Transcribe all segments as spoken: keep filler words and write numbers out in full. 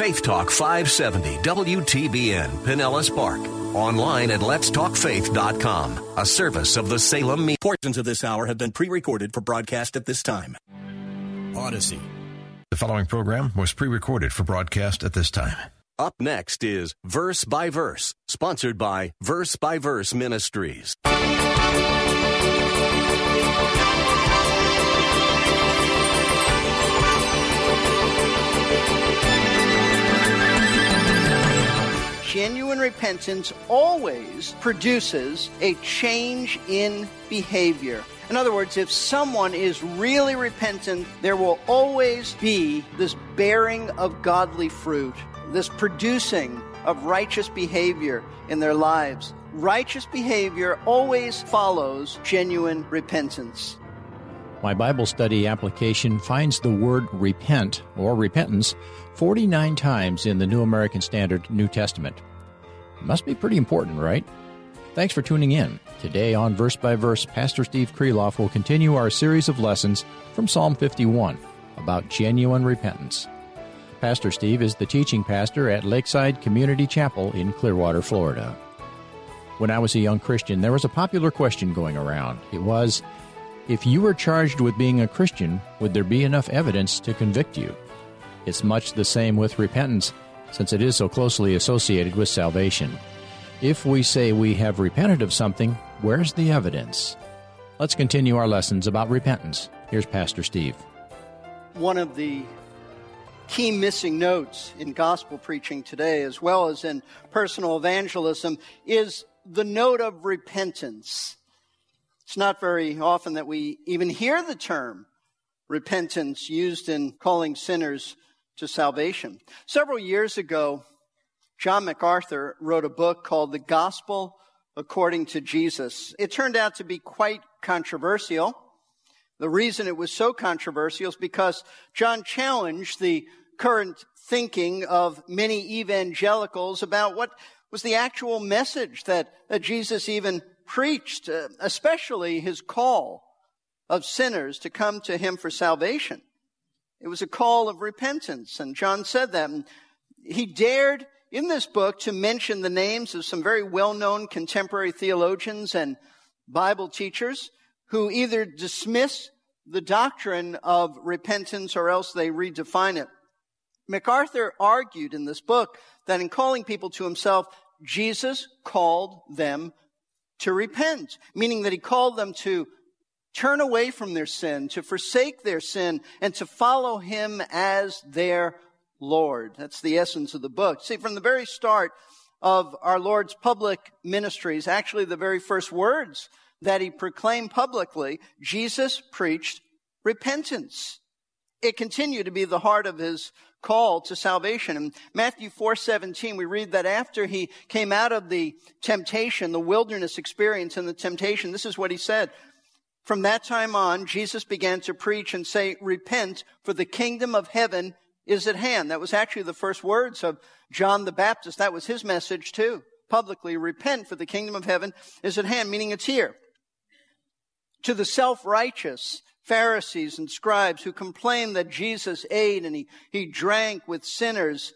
Faith Talk five seventy W T B N Pinellas Park. Online at lets talk faith dot com, a service of the Salem Media. Portions of this hour have been pre-recorded for broadcast at this time. Odyssey. The following program was pre-recorded for broadcast at this time. Up next is Verse by Verse, sponsored by Verse by Verse Ministries. Genuine repentance always produces a change in behavior. In other words, if someone is really repentant, there will always be this bearing of godly fruit, this producing of righteous behavior in their lives. Righteous behavior always follows genuine repentance. My Bible study application finds the word repent or repentance forty-nine times in the New American Standard New Testament. It must be pretty important, right? Thanks for tuning in. Today on Verse by Verse, Pastor Steve Kreloff will continue our series of lessons from Psalm fifty-one about genuine repentance. Pastor Steve is the teaching pastor at Lakeside Community Chapel in Clearwater, Florida. When I was a young Christian, there was a popular question going around. It was, if you were charged with being a Christian, would there be enough evidence to convict you? It's much the same with repentance, since it is so closely associated with salvation. If we say we have repented of something, where's the evidence? Let's continue our lessons about repentance. Here's Pastor Steve. One of the key missing notes in gospel preaching today, as well as in personal evangelism, is the note of repentance. It's not very often that we even hear the term repentance used in calling sinners to salvation. Several years ago, John MacArthur wrote a book called The Gospel According to Jesus. It turned out to be quite controversial. The reason it was so controversial is because John challenged the current thinking of many evangelicals about what was the actual message that, that Jesus even preached, uh, especially his call of sinners to come to him for salvation. It was a call of repentance, and John said that. And he dared in this book to mention the names of some very well-known contemporary theologians and Bible teachers who either dismiss the doctrine of repentance or else they redefine it. MacArthur argued in this book that in calling people to himself, Jesus called them to repent, meaning that he called them to turn away from their sin, to forsake their sin, and to follow him as their Lord. That's the essence of the book. See, from the very start of our Lord's public ministries, actually the very first words that he proclaimed publicly, Jesus preached repentance. It continued to be the heart of his call to salvation. In Matthew four seventeen, we read that after he came out of the temptation, the wilderness experience and the temptation, this is what he said. From that time on, Jesus began to preach and say, repent, for the kingdom of heaven is at hand. That was actually the first words of John the Baptist. That was his message too, publicly. Repent, for the kingdom of heaven is at hand, meaning it's here. To the self-righteous Pharisees and scribes who complained that Jesus ate and he, he drank with sinners.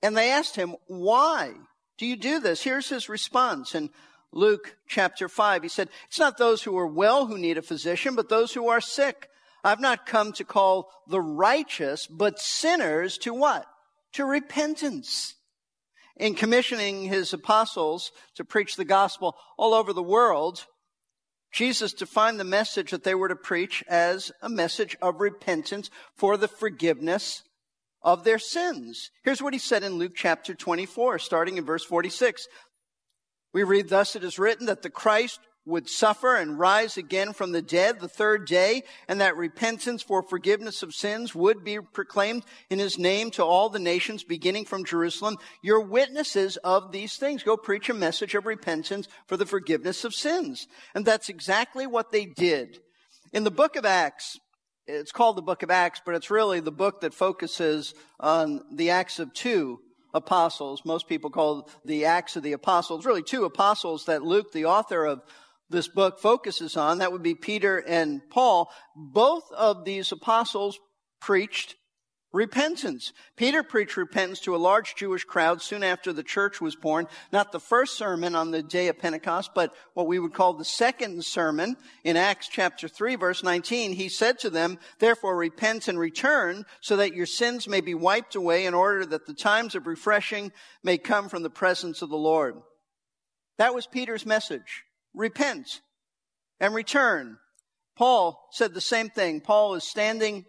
And they asked him, why do you do this? Here's his response in Luke chapter five. He said, it's not those who are well who need a physician, but those who are sick. I've not come to call the righteous, but sinners to what? To repentance. In commissioning his apostles to preach the gospel all over the world, Jesus defined the message that they were to preach as a message of repentance for the forgiveness of their sins. Here's what he said in Luke chapter twenty-four, starting in verse forty-six. We read, thus it is written that the Christ would suffer and rise again from the dead the third day, and that repentance for forgiveness of sins would be proclaimed in his name to all the nations, beginning from Jerusalem. You're witnesses of these things. Go preach a message of repentance for the forgiveness of sins. And that's exactly what they did. In the book of Acts, it's called the book of Acts, but it's really the book that focuses on the Acts of two apostles. Most people call it the Acts of the Apostles. Really two apostles that Luke, the author of this book, focuses on. That would be Peter and Paul. Both of these apostles preached repentance. Peter preached repentance to a large Jewish crowd soon after the church was born. Not the first sermon on the day of Pentecost, but what we would call the second sermon in Acts chapter three, verse nineteen. He said to them, "Therefore repent and return, so that your sins may be wiped away, in order that the times of refreshing may come from the presence of the Lord." That was Peter's message. Repent and return. Paul said the same thing. Paul is standing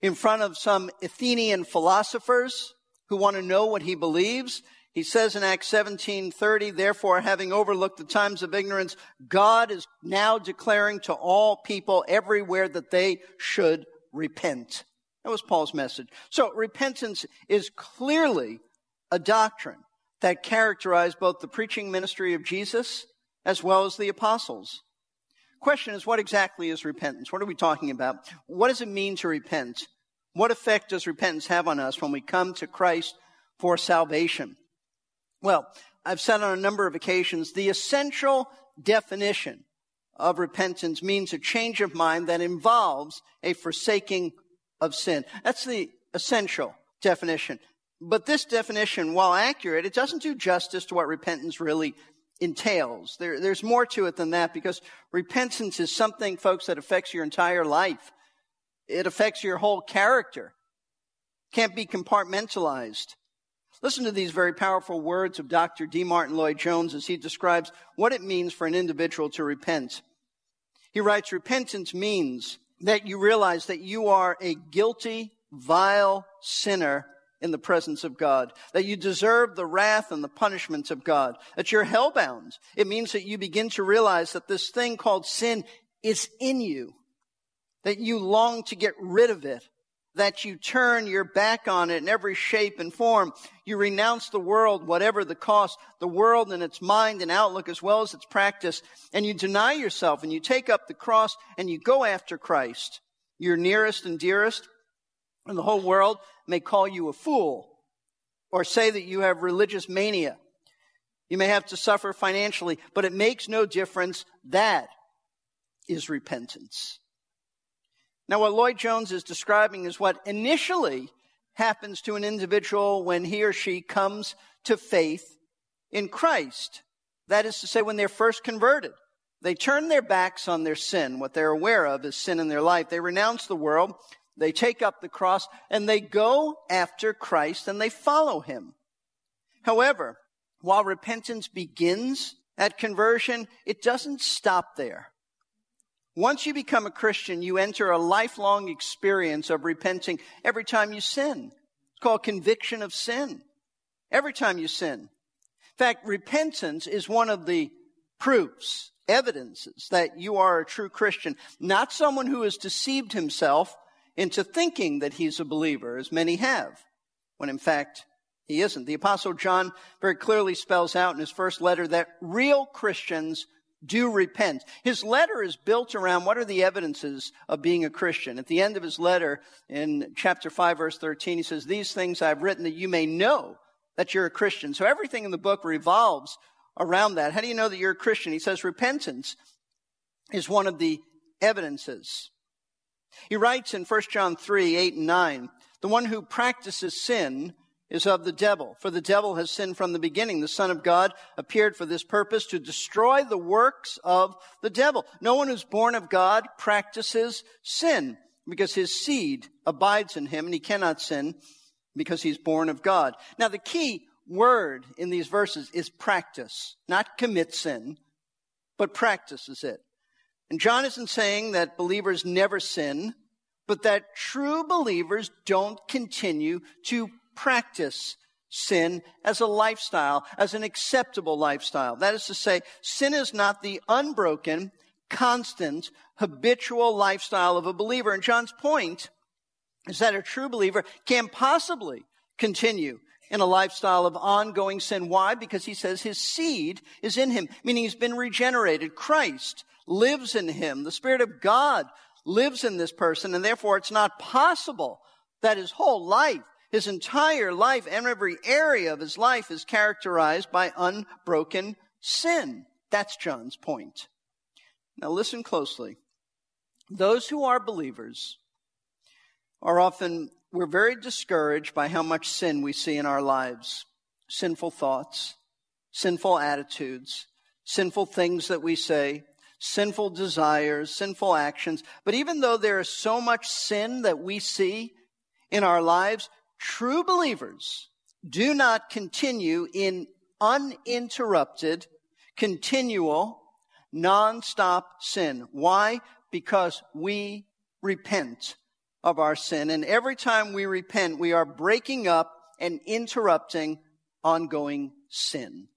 in front of some Athenian philosophers who want to know what he believes. He says in Acts seventeen thirty, "Therefore, having overlooked the times of ignorance, God is now declaring to all people everywhere that they should repent." That was Paul's message. So repentance is clearly a doctrine that characterized both the preaching ministry of Jesus as well as the apostles. Question is, what exactly is repentance? What are we talking about? What does it mean to repent? What effect does repentance have on us when we come to Christ for salvation? Well, I've said on a number of occasions, the essential definition of repentance means a change of mind that involves a forsaking of sin. That's the essential definition. But this definition, while accurate, it doesn't do justice to what repentance really entails. There, there's more to it than that, because repentance is something, folks, that affects your entire life. It affects your whole character. Can't be compartmentalized. Listen to these very powerful words of Doctor D. Martin Lloyd Jones as he describes what it means for an individual to repent. He writes, "Repentance means that you realize that you are a guilty, vile sinner in the presence of God, that you deserve the wrath and the punishments of God, that you're hellbound. It means that you begin to realize that this thing called sin is in you, that you long to get rid of it, that you turn your back on it in every shape and form. You renounce the world, whatever the cost, the world and its mind and outlook as well as its practice, and you deny yourself and you take up the cross and you go after Christ, your nearest and dearest. And the whole world may call you a fool or say that you have religious mania. You may have to suffer financially, but it makes no difference. That is repentance." Now, what Lloyd Jones is describing is what initially happens to an individual when he or she comes to faith in Christ. That is to say, when they're first converted. They turn their backs on their sin. What they're aware of is sin in their life. They renounce the world. They take up the cross and they go after Christ and they follow him. However, while repentance begins at conversion, it doesn't stop there. Once you become a Christian, you enter a lifelong experience of repenting every time you sin. It's called conviction of sin. Every time you sin. In fact, repentance is one of the proofs, evidences that you are a true Christian, not someone who has deceived himself into thinking that he's a believer, as many have, when in fact he isn't. The Apostle John very clearly spells out in his first letter that real Christians do repent. His letter is built around what are the evidences of being a Christian. At the end of his letter, in chapter five, verse thirteen, he says, "These things I've written that you may know that you're a Christian." So everything in the book revolves around that. How do you know that you're a Christian? He says repentance is one of the evidences. He writes in First John three, eight and nine, "The one who practices sin is of the devil, for the devil has sinned from the beginning. The Son of God appeared for this purpose, to destroy the works of the devil. No one who's born of God practices sin, because his seed abides in him, and he cannot sin because he's born of God." Now, the key word in these verses is practice, not commit sin, but practice is it. And John isn't saying that believers never sin, but that true believers don't continue to practice sin as a lifestyle, as an acceptable lifestyle. That is to say, sin is not the unbroken, constant, habitual lifestyle of a believer. And John's point is that a true believer can possibly continue in a lifestyle of ongoing sin. Why? Because he says his seed is in him, meaning he's been regenerated. Christ lives in him. The Spirit of God lives in this person, and therefore it's not possible that his whole life, his entire life, and every area of his life is characterized by unbroken sin. That's John's point. Now listen closely. Those who are believers are often, we're very discouraged by how much sin we see in our lives. Sinful thoughts, sinful attitudes, sinful things that we say, sinful desires, sinful actions. But even though there is so much sin that we see in our lives, true believers do not continue in uninterrupted, continual, nonstop sin. Why? Because we repent of our sin. And every time we repent, we are breaking up and interrupting ongoing sin.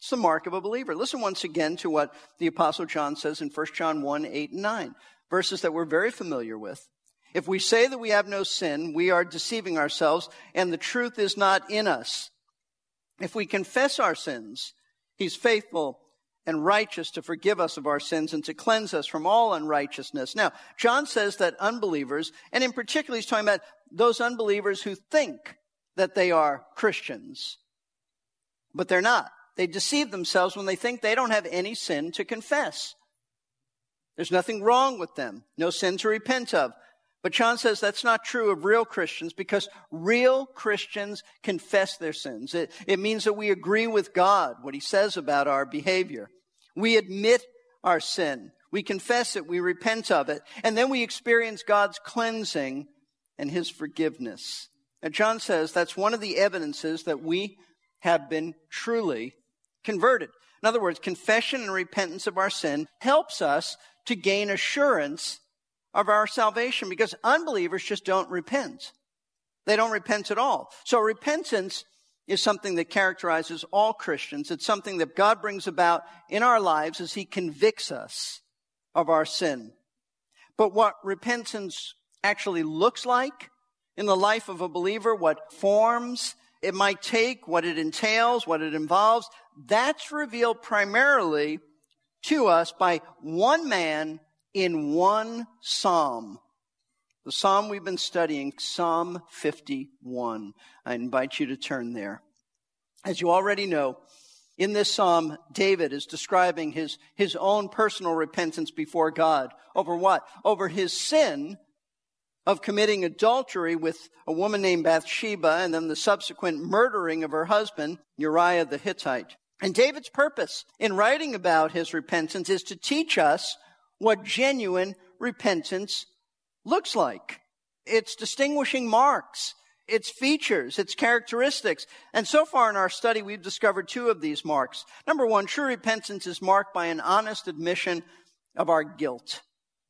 It's the mark of a believer. Listen once again to what the Apostle John says in First John one, eight and nine, verses that we're very familiar with. If we say that we have no sin, we are deceiving ourselves, and the truth is not in us. If we confess our sins, he's faithful and righteous to forgive us of our sins and to cleanse us from all unrighteousness. Now, John says that unbelievers, and in particular he's talking about those unbelievers who think that they are Christians, but they're not. They deceive themselves when they think they don't have any sin to confess. There's nothing wrong with them, no sin to repent of. But John says that's not true of real Christians, because real Christians confess their sins. It, it means that we agree with God, what he says about our behavior. We admit our sin. We confess it. We repent of it. And then we experience God's cleansing and his forgiveness. And John says that's one of the evidences that we have been truly converted. In other words, confession and repentance of our sin helps us to gain assurance of our salvation, because unbelievers just don't repent. They don't repent at all. So repentance is something that characterizes all Christians. It's something that God brings about in our lives as he convicts us of our sin. But what repentance actually looks like in the life of a believer, what forms it might take, what it entails, what it involves, that's revealed primarily to us by one man in one psalm, the psalm we've been studying, Psalm fifty-one. I invite you to turn there. As you already know, in this psalm, David is describing his, his own personal repentance before God. Over what? Over his sin of committing adultery with a woman named Bathsheba, and then the subsequent murdering of her husband, Uriah the Hittite. And David's purpose in writing about his repentance is to teach us what genuine repentance looks like. Its distinguishing marks, its features, its characteristics. And so far in our study, we've discovered two of these marks. Number one, true repentance is marked by an honest admission of our guilt.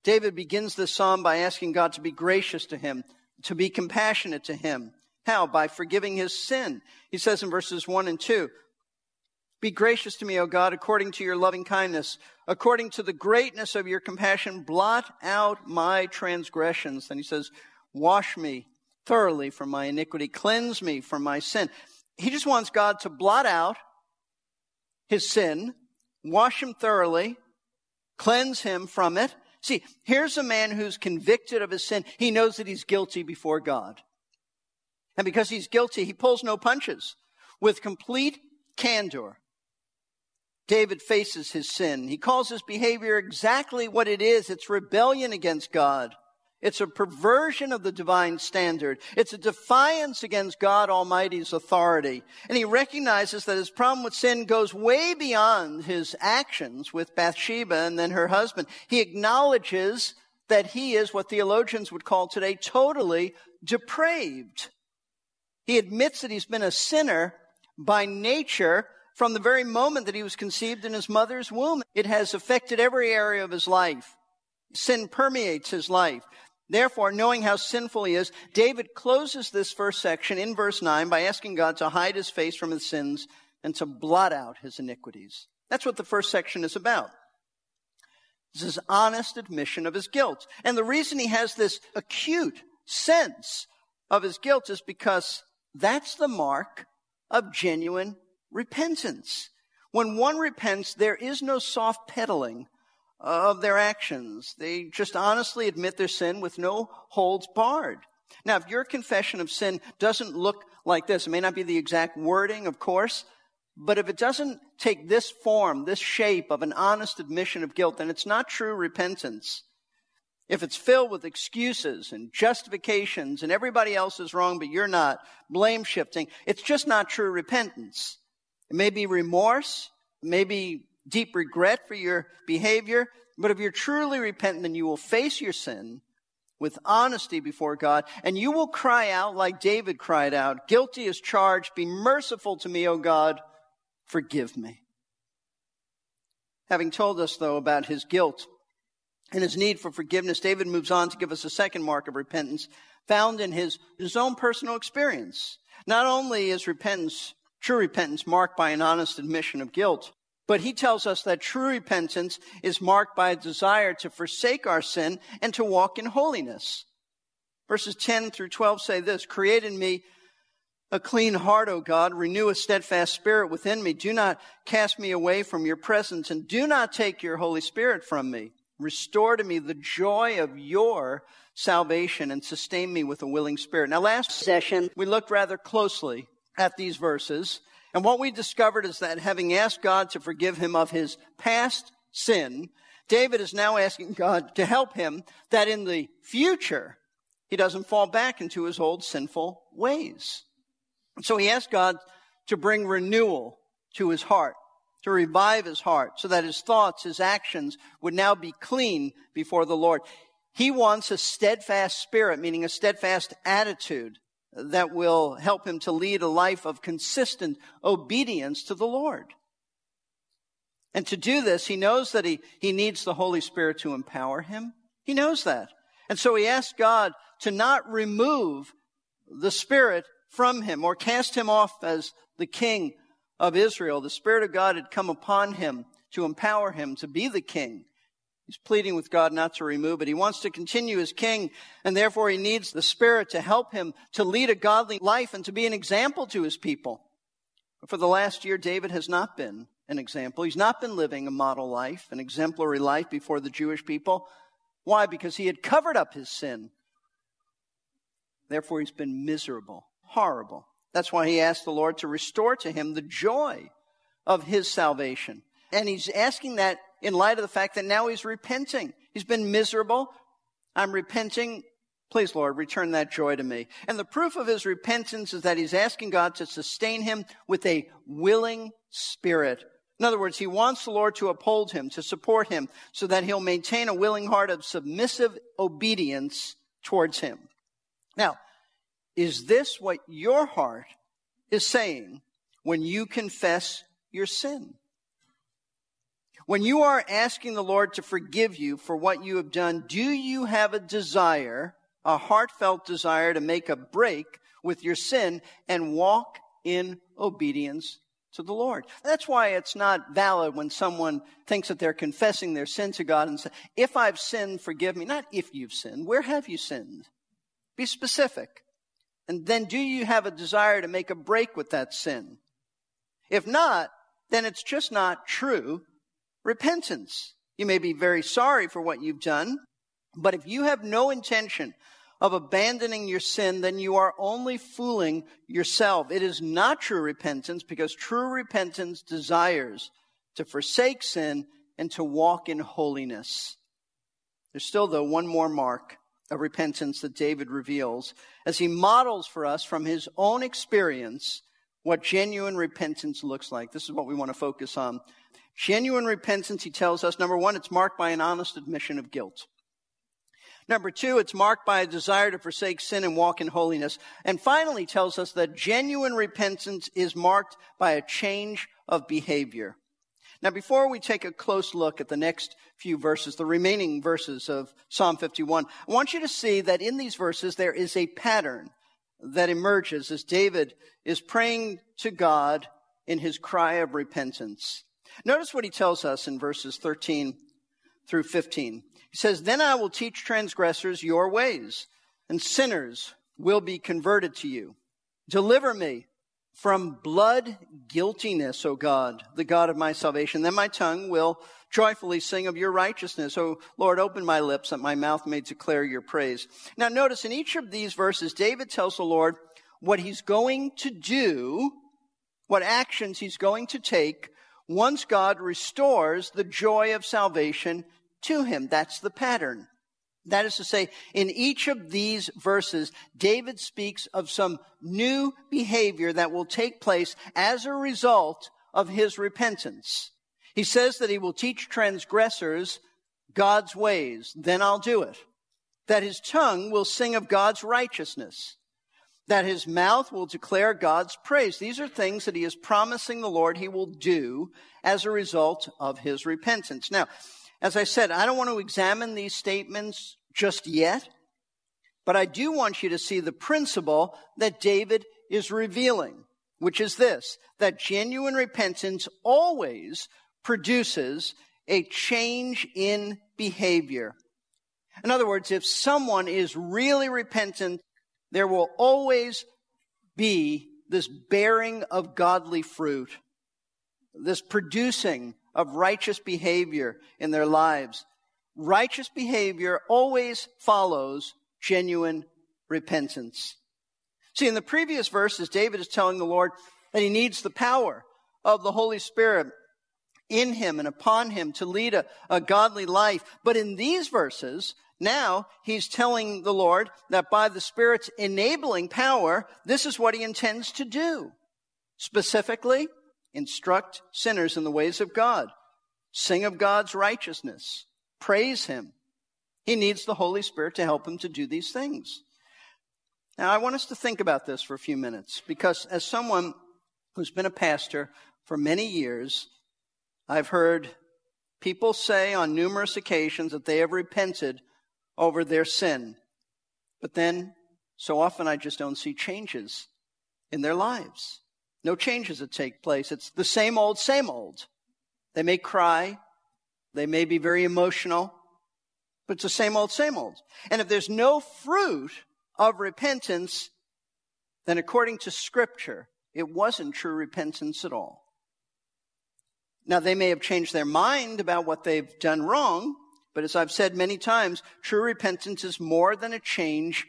David begins this psalm by asking God to be gracious to him, to be compassionate to him. How? By forgiving his sin. He says in verses one and two, "Be gracious to me, O God, according to your loving kindness. According to the greatness of your compassion, blot out my transgressions." Then he says, "Wash me thoroughly from my iniquity. Cleanse me from my sin." He just wants God to blot out his sin, wash him thoroughly, cleanse him from it. See, here's a man who's convicted of his sin. He knows that he's guilty before God. And because he's guilty, he pulls no punches. With complete candor, David faces his sin. He calls his behavior exactly what it is. It's rebellion against God. It's a perversion of the divine standard. It's a defiance against God Almighty's authority. And he recognizes that his problem with sin goes way beyond his actions with Bathsheba and then her husband. He acknowledges that he is what theologians would call today totally depraved. He admits that he's been a sinner by nature from the very moment that he was conceived in his mother's womb. It has affected every area of his life. Sin permeates his life. Therefore, knowing how sinful he is, David closes this first section in verse nine by asking God to hide his face from his sins and to blot out his iniquities. That's what the first section is about. It's his honest admission of his guilt. And the reason he has this acute sense of his guilt is because that's the mark of genuine repentance. When one repents, there is no soft peddling of their actions. They just honestly admit their sin with no holds barred. Now, if your confession of sin doesn't look like this, it may not be the exact wording, of course, but if it doesn't take this form, this shape of an honest admission of guilt, then it's not true repentance. If it's filled with excuses and justifications and everybody else is wrong but you're not, blame shifting, it's just not true repentance. It may be remorse, it may be deep regret for your behavior, but if you're truly repentant, then you will face your sin with honesty before God, and you will cry out like David cried out, guilty as charged, be merciful to me, O God, forgive me. Having told us, though, about his guilt and his need for forgiveness, David moves on to give us a second mark of repentance found in his, his own personal experience. Not only is repentance, true repentance, marked by an honest admission of guilt, but he tells us that true repentance is marked by a desire to forsake our sin and to walk in holiness. Verses ten through twelve say this, create in me a clean heart, O God, renew a steadfast spirit within me. Do not cast me away from your presence, and do not take your Holy Spirit from me. Restore to me the joy of your salvation and sustain me with a willing spirit. Now, last session, we looked rather closely at these verses. And what we discovered is that having asked God to forgive him of his past sin, David is now asking God to help him that in the future he doesn't fall back into his old sinful ways. And so he asked God to bring renewal to his heart, to revive his heart, so that his thoughts, his actions would now be clean before the Lord. He wants a steadfast spirit, meaning a steadfast attitude that will help him to lead a life of consistent obedience to the Lord. And to do this, he knows that he, he needs the Holy Spirit to empower him. He knows that. And so he asks God to not remove the Spirit from him or cast him off as the king of Israel. The Spirit of God had come upon him to empower him to be the king. He's pleading with God not to remove it. He wants to continue as king, and therefore he needs the Spirit to help him to lead a godly life and to be an example to his people. But for the last year, David has not been an example. He's not been living a model life, an exemplary life before the Jewish people. Why? Because he had covered up his sin. Therefore, he's been miserable, horrible. That's why he asked the Lord to restore to him the joy of his salvation. And he's asking that in light of the fact that now he's repenting. He's been miserable. I'm repenting. Please, Lord, return that joy to me. And the proof of his repentance is that he's asking God to sustain him with a willing spirit. In other words, he wants the Lord to uphold him, to support him, so that he'll maintain a willing heart of submissive obedience towards him. Now, is this what your heart is saying when you confess your sin? When you are asking the Lord to forgive you for what you have done, do you have a desire, a heartfelt desire to make a break with your sin and walk in obedience to the Lord? That's why it's not valid when someone thinks that they're confessing their sin to God and say, if I've sinned, forgive me. Not if you've sinned. Where have you sinned? Be specific. And then do you have a desire to make a break with that sin? If not, then it's just not true repentance. You may be very sorry for what you've done, but if you have no intention of abandoning your sin, then you are only fooling yourself. It is not true repentance, because true repentance desires to forsake sin and to walk in holiness. There's still, though, one more mark of repentance that David reveals as he models for us from his own experience what genuine repentance looks like. This is what we want to focus on. Genuine repentance, he tells us, number one, it's marked by an honest admission of guilt. Number two, it's marked by a desire to forsake sin and walk in holiness. And finally, he tells us that genuine repentance is marked by a change of behavior. Now, before we take a close look at the next few verses, the remaining verses of Psalm fifty-one, I want you to see that in these verses there is a pattern that emerges as David is praying to God in his cry of repentance. Notice what he tells us in verses thirteen through fifteen. He says, "Then I will teach transgressors your ways, and sinners will be converted to you. Deliver me from blood guiltiness, O God, the God of my salvation. Then my tongue will joyfully sing of your righteousness. O Lord, open my lips that my mouth may declare your praise." Now notice in each of these verses, David tells the Lord what he's going to do, what actions he's going to take once God restores the joy of salvation to him. That's the pattern. That is to say, in each of these verses, David speaks of some new behavior that will take place as a result of his repentance. He says that he will teach transgressors God's ways. Then I'll do it. That his tongue will sing of God's righteousness. That his mouth will declare God's praise. These are things that he is promising the Lord he will do as a result of his repentance. Now, as I said, I don't want to examine these statements just yet, but I do want you to see the principle that David is revealing, which is this, that genuine repentance always produces a change in behavior. In other words, if someone is really repentant, there will always be this bearing of godly fruit, this producing of righteous behavior in their lives. Righteous behavior always follows genuine repentance. See, in the previous verses, David is telling the Lord that he needs the power of the Holy Spirit in him and upon him to lead a, a godly life. But in these verses, now he's telling the Lord that by the Spirit's enabling power, this is what he intends to do. Specifically, instruct sinners in the ways of God. Sing of God's righteousness. Praise him. He needs the Holy Spirit to help him to do these things. Now, I want us to think about this for a few minutes, because as someone who's been a pastor for many years, I've heard people say on numerous occasions that they have repented over their sin. But then, so often I just don't see changes in their lives. No changes that take place. It's the same old, same old. They may cry. They may be very emotional. But it's the same old, same old. And if there's no fruit of repentance, then according to Scripture, it wasn't true repentance at all. Now, they may have changed their mind about what they've done wrong. But as I've said many times, true repentance is more than a change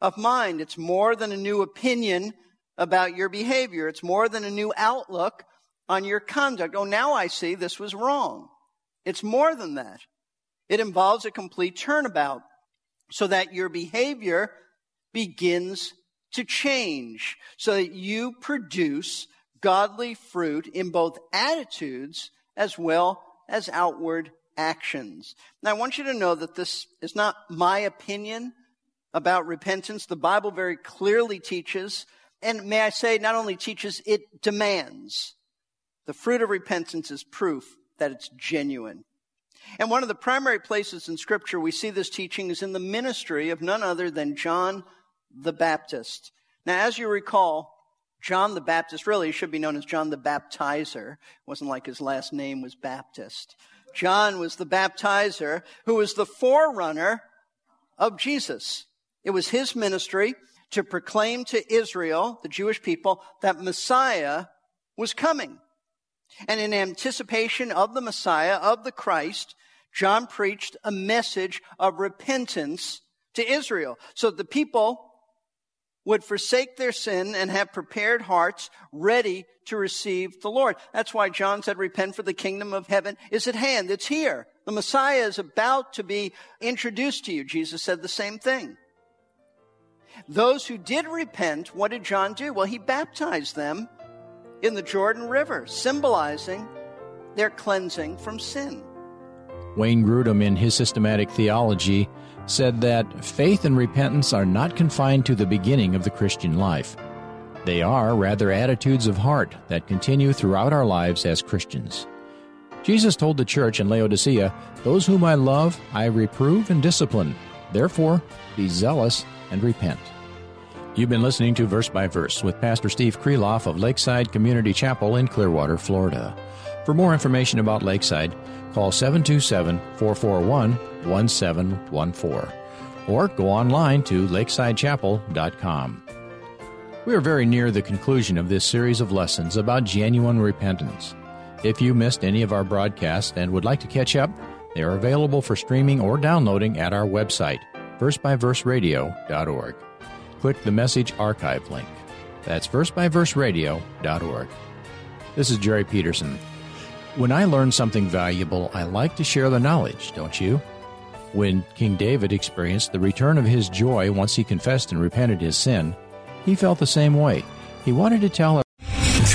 of mind. It's more than a new opinion about your behavior. It's more than a new outlook on your conduct. Oh, now I see this was wrong. It's more than that. It involves a complete turnabout so that your behavior begins to change, so that you produce godly fruit in both attitudes as well as outward actions. Now, I want you to know that this is not my opinion about repentance. The Bible very clearly teaches, and may I say, not only teaches, it demands. The fruit of repentance is proof that it's genuine. And one of the primary places in Scripture we see this teaching is in the ministry of none other than John the Baptist. Now, as you recall, John the Baptist really should be known as John the Baptizer. It wasn't like his last name was Baptist. John was the baptizer who was the forerunner of Jesus. It was his ministry to proclaim to Israel, the Jewish people, that Messiah was coming. And in anticipation of the Messiah, of the Christ, John preached a message of repentance to Israel, so the people would forsake their sin and have prepared hearts ready to receive the Lord. That's why John said, "Repent, for the kingdom of heaven is at hand." It's here. The Messiah is about to be introduced to you. Jesus said the same thing. Those who did repent, what did John do? Well, he baptized them in the Jordan River, symbolizing their cleansing from sin. Wayne Grudem, in his systematic theology, said that faith and repentance are not confined to the beginning of the Christian life. They are rather attitudes of heart that continue throughout our lives as Christians. Jesus told the church in Laodicea, "Those whom I love, I reprove and discipline. Therefore, be zealous and repent." You've been listening to Verse by Verse with Pastor Steve Kreloff of Lakeside Community Chapel in Clearwater, Florida. For more information about Lakeside, call seven two seven, four four one, one seven one four or go online to lakeside chapel dot com. We are very near the conclusion of this series of lessons about genuine repentance. If you missed any of our broadcasts and would like to catch up, they are available for streaming or downloading at our website, verse by verse radio dot org. Click the Message Archive link. That's verse by verse radio dot org. This is Jerry Peterson. When I learn something valuable, I like to share the knowledge, don't you? When King David experienced the return of his joy once he confessed and repented his sin, he felt the same way. He wanted to tell